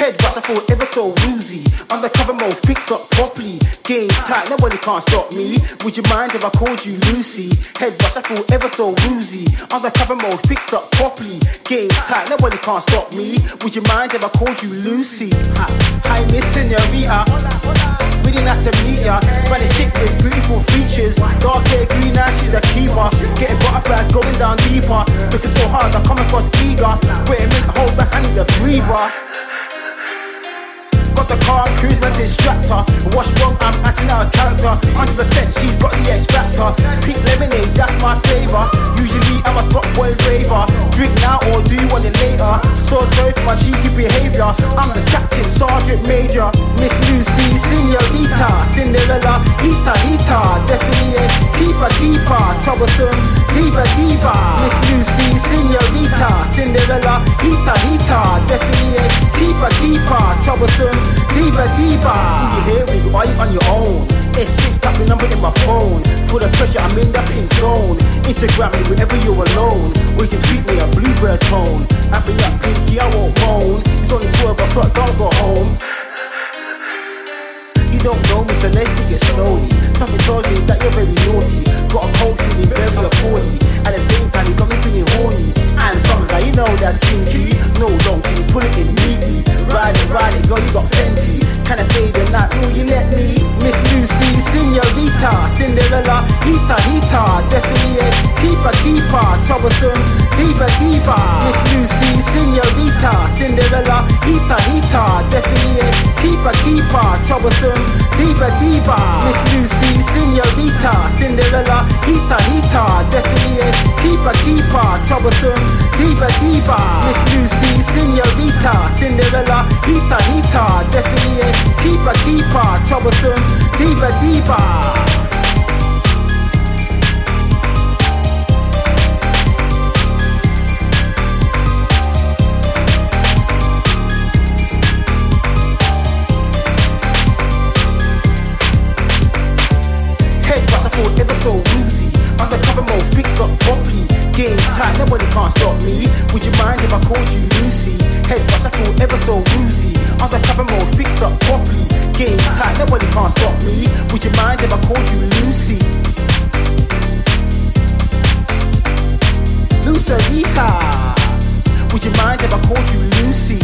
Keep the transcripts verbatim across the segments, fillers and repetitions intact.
Head rush, I feel ever so woozy. Undercover mode, fix up properly. Game's tight, nobody can't stop me. Would you mind if I called you Lucy? Head rush, I feel ever so woozy. Undercover mode, fix up properly. Game's tight, nobody can't stop me. Would you mind if I called you Lucy? Ha. Hi, Miss Senorita. Really nice to meet ya. Spanish chick with beautiful features. Dark hair, green eyes, she's a keeper. Getting butterflies, going down deeper. Looking so hard, I come across eager. Wait a minute, hold back, I need a breather. Got the car, I'm cruise, man, distractor. What's wrong, I'm acting out of character. One hundred percent, she's got the X-Factor. Pink lemonade, that's my flavour. Usually I'm a top boy raver. Drink now or do you want it later? So sorry for my cheeky behaviour. I'm the captain, sergeant major. Miss Lucy, senorita, Cinderella, hita hita. Definitely a keeper keeper. Troublesome, diva diva. Miss Lucy, senorita, Cinderella, hita hita. Definitely a keeper keeper. Troublesome, diva diva. You hear me? Are you on your own? It's six got the number in my phone. For the pressure, I'm in that pink zone. Instagram me whenever you're alone. Or you can tweet me a bluebird tone. I'll be up pinky, I won't moan. It's only twelve o'clock, don't go home. You don't know me, so let's dig it slowly. Something tells me that you're very naughty. Got a cold feeling, very appalling. At the same time, you got me feeling horny. And something like, you know that's kinky. No, don't keep pull it in neatly. Ride it, ride it, girl, you got plenty. Can I stay the night? Will you let me? Miss Lucy, senorita, Cinderella, hita hita. Definitely a keeper keeper. Troublesome, diva diva. Miss Lucy, senorita, Cinderella, hita hita. Definitely a keeper keeper. Troublesome, diva diva. Miss Lucy, senorita, Cinderella, hita hita. Definitely a keeper keeper. Troublesome, diva diva. Miss Lucy, senorita, Cinderella, hita hita. Definitely a keeper keeper. Troublesome, diva diva. Ever so woozy, undercover mode, fix up properly. Game's tight, nobody can't stop me. Would you mind if I called you Lucy? Head rush, I feel ever so woozy. Undercover mode, fix up properly. Game's tight, nobody can't stop me. Would you mind if I called you Lucy? Lucerita. Would you mind if I called you Lucy?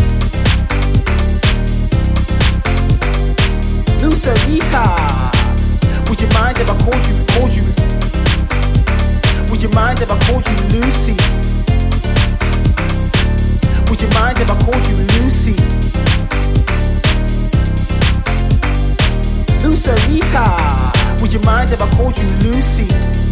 Lucerita. Would you mind if I called you, called you? Would you mind if I called you Lucy? Would you mind if I called you Lucy? Lucerita. Would you mind if I called you Lucy?